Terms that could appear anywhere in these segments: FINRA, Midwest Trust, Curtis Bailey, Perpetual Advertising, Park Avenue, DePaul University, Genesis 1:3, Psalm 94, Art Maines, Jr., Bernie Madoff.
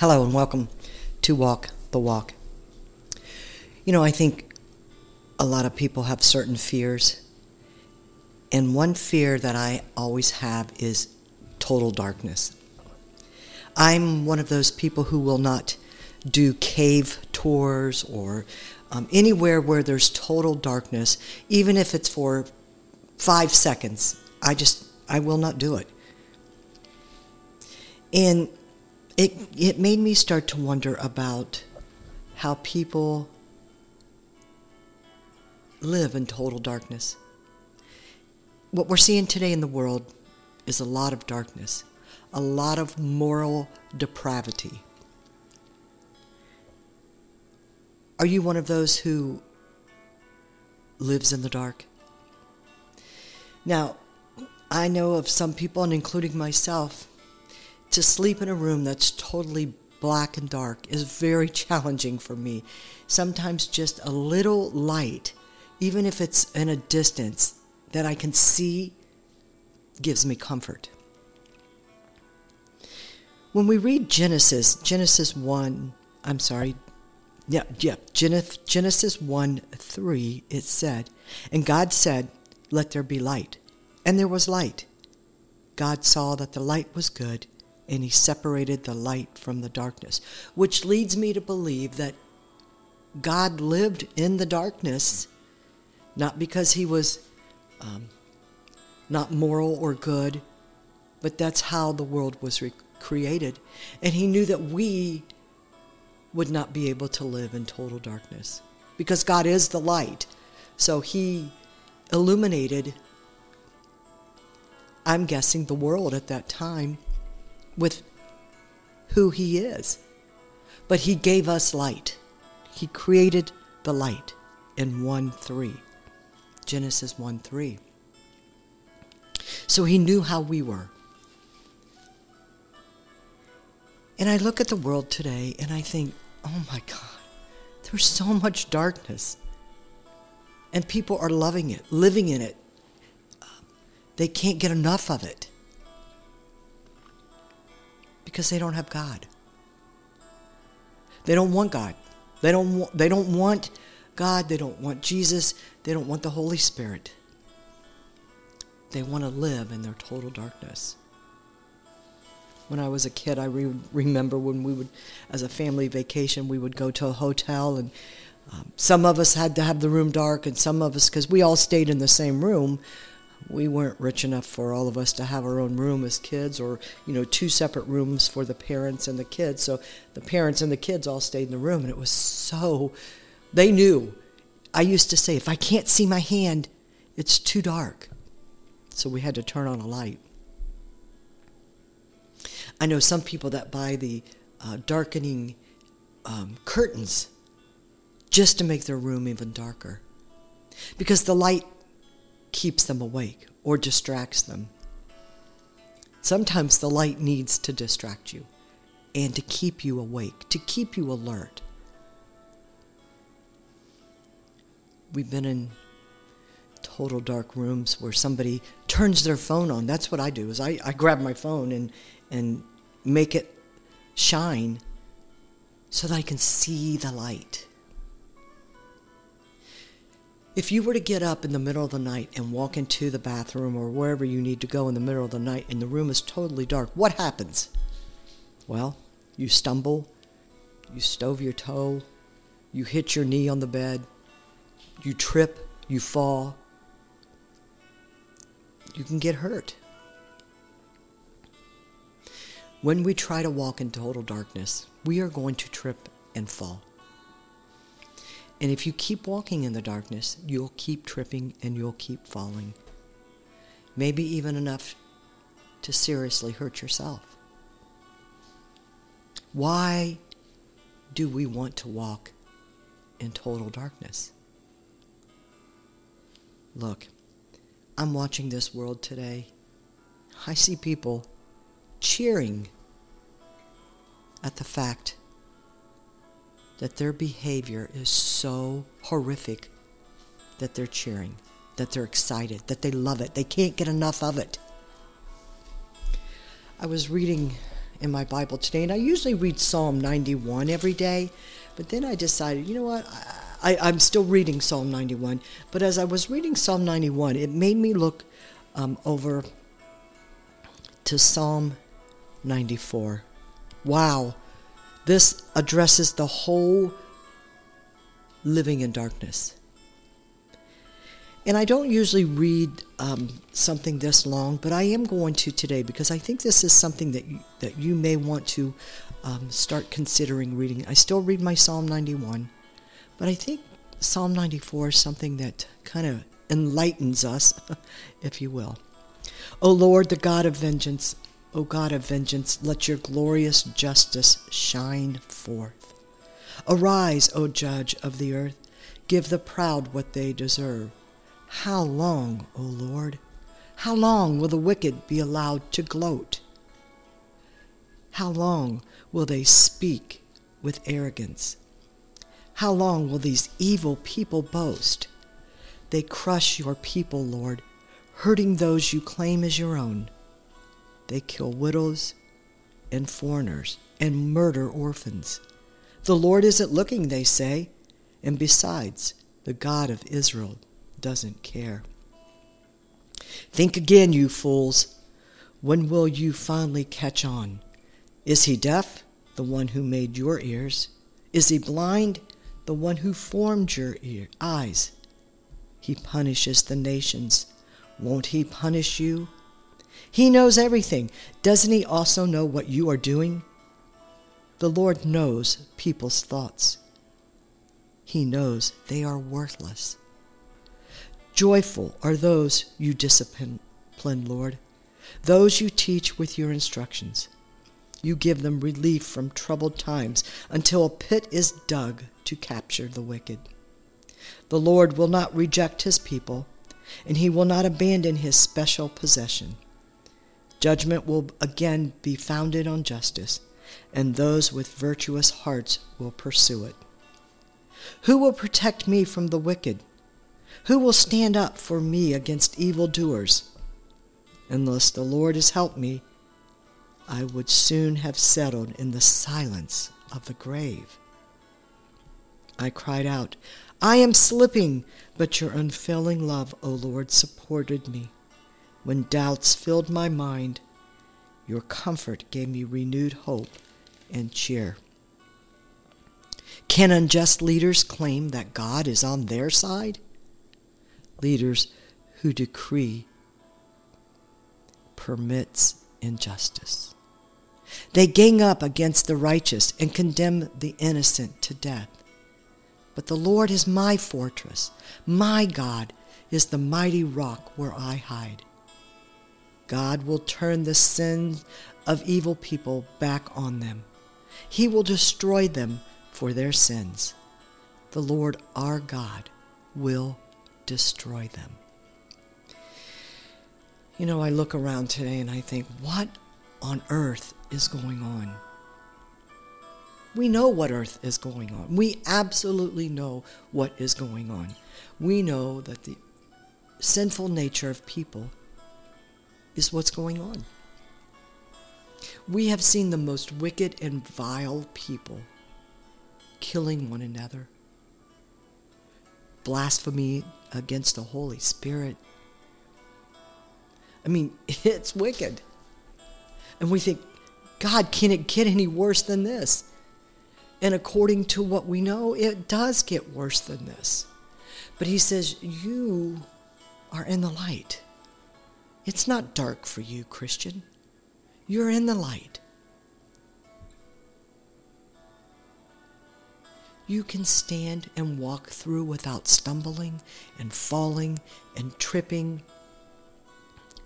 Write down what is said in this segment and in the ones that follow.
Hello and welcome to Walk the Walk. You know, I think a lot of people have certain fears, and one fear that I always have is total darkness. I'm one of those people who will not do cave tours or anywhere where there's total darkness, even if it's for 5 seconds. I will not do it. And it made me start to wonder about how people live in total darkness. What we're seeing today in the world is a lot of darkness, a lot of moral depravity. Are you one of those who lives in the dark? Now, I know of some people, and including myself, to sleep in a room that's totally black and dark is very challenging for me. Sometimes just a little light, even if it's in a distance that I can see, gives me comfort. When we read Genesis 1:3, it said, "And God said, let there be light. And there was light. God saw that the light was good, and he separated the light from the darkness," which leads me to believe that God lived in the darkness, not because he was not moral or good, but that's how the world was created. And he knew that we would not be able to live in total darkness because God is the light. So he illuminated, I'm guessing, the world at that time with who he is. But he gave us light. He created the light in Genesis 1:3. So he knew how we were. And I look at the world today and I think, oh my God, there's so much darkness. And people are loving it, living in it. They can't get enough of it, because they don't have God. They don't want God. They don't want God. They don't want Jesus. They don't want the Holy Spirit. They want to live in their total darkness. When I was a kid, I remember when we would, as a family vacation, we would go to a hotel, and some of us had to have the room dark, and some of us, because we all stayed in the same room, we weren't rich enough for all of us to have our own room as kids, or, you know, two separate rooms for the parents and the kids. So the parents and the kids all stayed in the room, and it was so, they knew. I used to say, if I can't see my hand, it's too dark. So we had to turn on a light. I know some people that buy the darkening curtains just to make their room even darker, because the light keeps them awake or distracts them. Sometimes the light needs to distract you and to keep you awake, to keep you alert. We've been in total dark rooms where somebody turns their phone on. That's what I do, is I grab my phone and make it shine so that I can see the light. If you were to get up in the middle of the night and walk into the bathroom or wherever you need to go in the middle of the night and the room is totally dark, what happens? Well, you stumble, you stove your toe, you hit your knee on the bed, you trip, you fall. You can get hurt. When we try to walk in total darkness, we are going to trip and fall. And if you keep walking in the darkness, you'll keep tripping and you'll keep falling. Maybe even enough to seriously hurt yourself. Why do we want to walk in total darkness? Look, I'm watching this world today. I see people cheering at the fact that their behavior is so horrific that they're cheering, that they're excited, that they love it. They can't get enough of it. I was reading in my Bible today. And I usually read Psalm 91 every day, but then I decided, you know what, I'm still reading Psalm 91. But as I was reading Psalm 91, it made me look over to Psalm 94. Wow. This addresses the whole living in darkness. And I don't usually read something this long, but I am going to today because I think this is something that you may want to start considering reading. I still read my Psalm 91, but I think Psalm 94 is something that kind of enlightens us, if you will. O Lord, the God of vengeance, O God of vengeance, let your glorious justice shine forth. Arise, O Judge of the earth, give the proud what they deserve. How long, O Lord? How long will the wicked be allowed to gloat? How long will they speak with arrogance? How long will these evil people boast? They crush your people, Lord, hurting those you claim as your own. They kill widows and foreigners and murder orphans. The Lord isn't looking, they say, and besides, the God of Israel doesn't care. Think again, you fools. When will you finally catch on? Is he deaf, the one who made your ears? Is he blind, the one who formed your eyes? He punishes the nations. Won't he punish you? He knows everything. Doesn't he also know what you are doing? The Lord knows people's thoughts. He knows they are worthless. Joyful are those you discipline, Lord, those you teach with your instructions. You give them relief from troubled times until a pit is dug to capture the wicked. The Lord will not reject his people, and he will not abandon his special possession. Judgment will again be founded on justice, and those with virtuous hearts will pursue it. Who will protect me from the wicked? Who will stand up for me against evildoers? Unless the Lord has helped me, I would soon have settled in the silence of the grave. I cried out, I am slipping, but your unfailing love, O Lord, supported me. When doubts filled my mind, your comfort gave me renewed hope and cheer. Can unjust leaders claim that God is on their side? Leaders who decree permits injustice. They gang up against the righteous and condemn the innocent to death. But the Lord is my fortress. My God is the mighty rock where I hide. God will turn the sins of evil people back on them. He will destroy them for their sins. The Lord our God will destroy them. You know, I look around today and I think, what on earth is going on? We know what earth is going on. We absolutely know what is going on. We know that the sinful nature of people is what's going on. We have seen the most wicked and vile people killing one another, blasphemy against the Holy Spirit. I mean, it's wicked. And we think, God, can it get any worse than this? And according to what we know, it does get worse than this. But he says, you are in the light. It's not dark for you, Christian. You're in the light. You can stand and walk through without stumbling and falling and tripping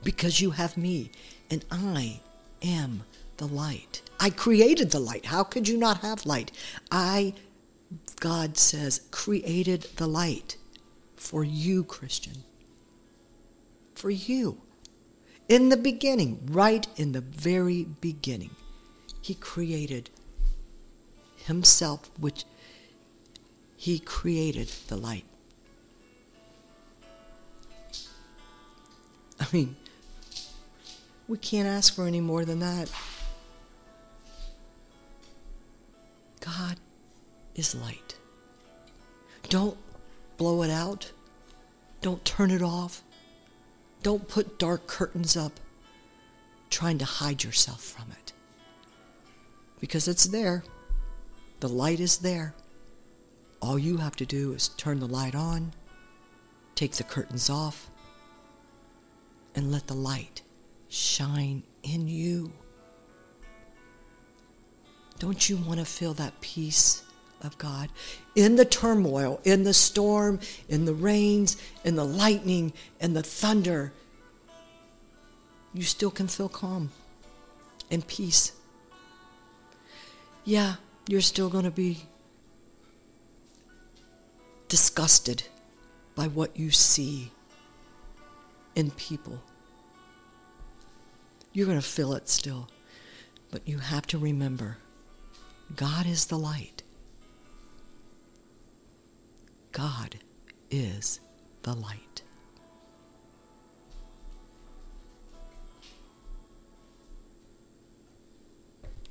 because you have me and I am the light. I created the light. How could you not have light? God says, created the light for you, Christian. For you. In the beginning, right in the very beginning, he created himself, which he created the light. I mean, we can't ask for any more than that. is light. Don't blow it out. Don't turn it off. Don't put dark curtains up trying to hide yourself from it. Because it's there. The light is there. All you have to do is turn the light on, take the curtains off, and let the light shine in you. Don't you want to feel that peace of God? In the turmoil, in the storm, in the rains, in the lightning, in the thunder, you still can feel calm and peace. Yeah, you're still going to be disgusted by what you see in people. You're going to feel it still. But you have to remember, God is the light. God is the light.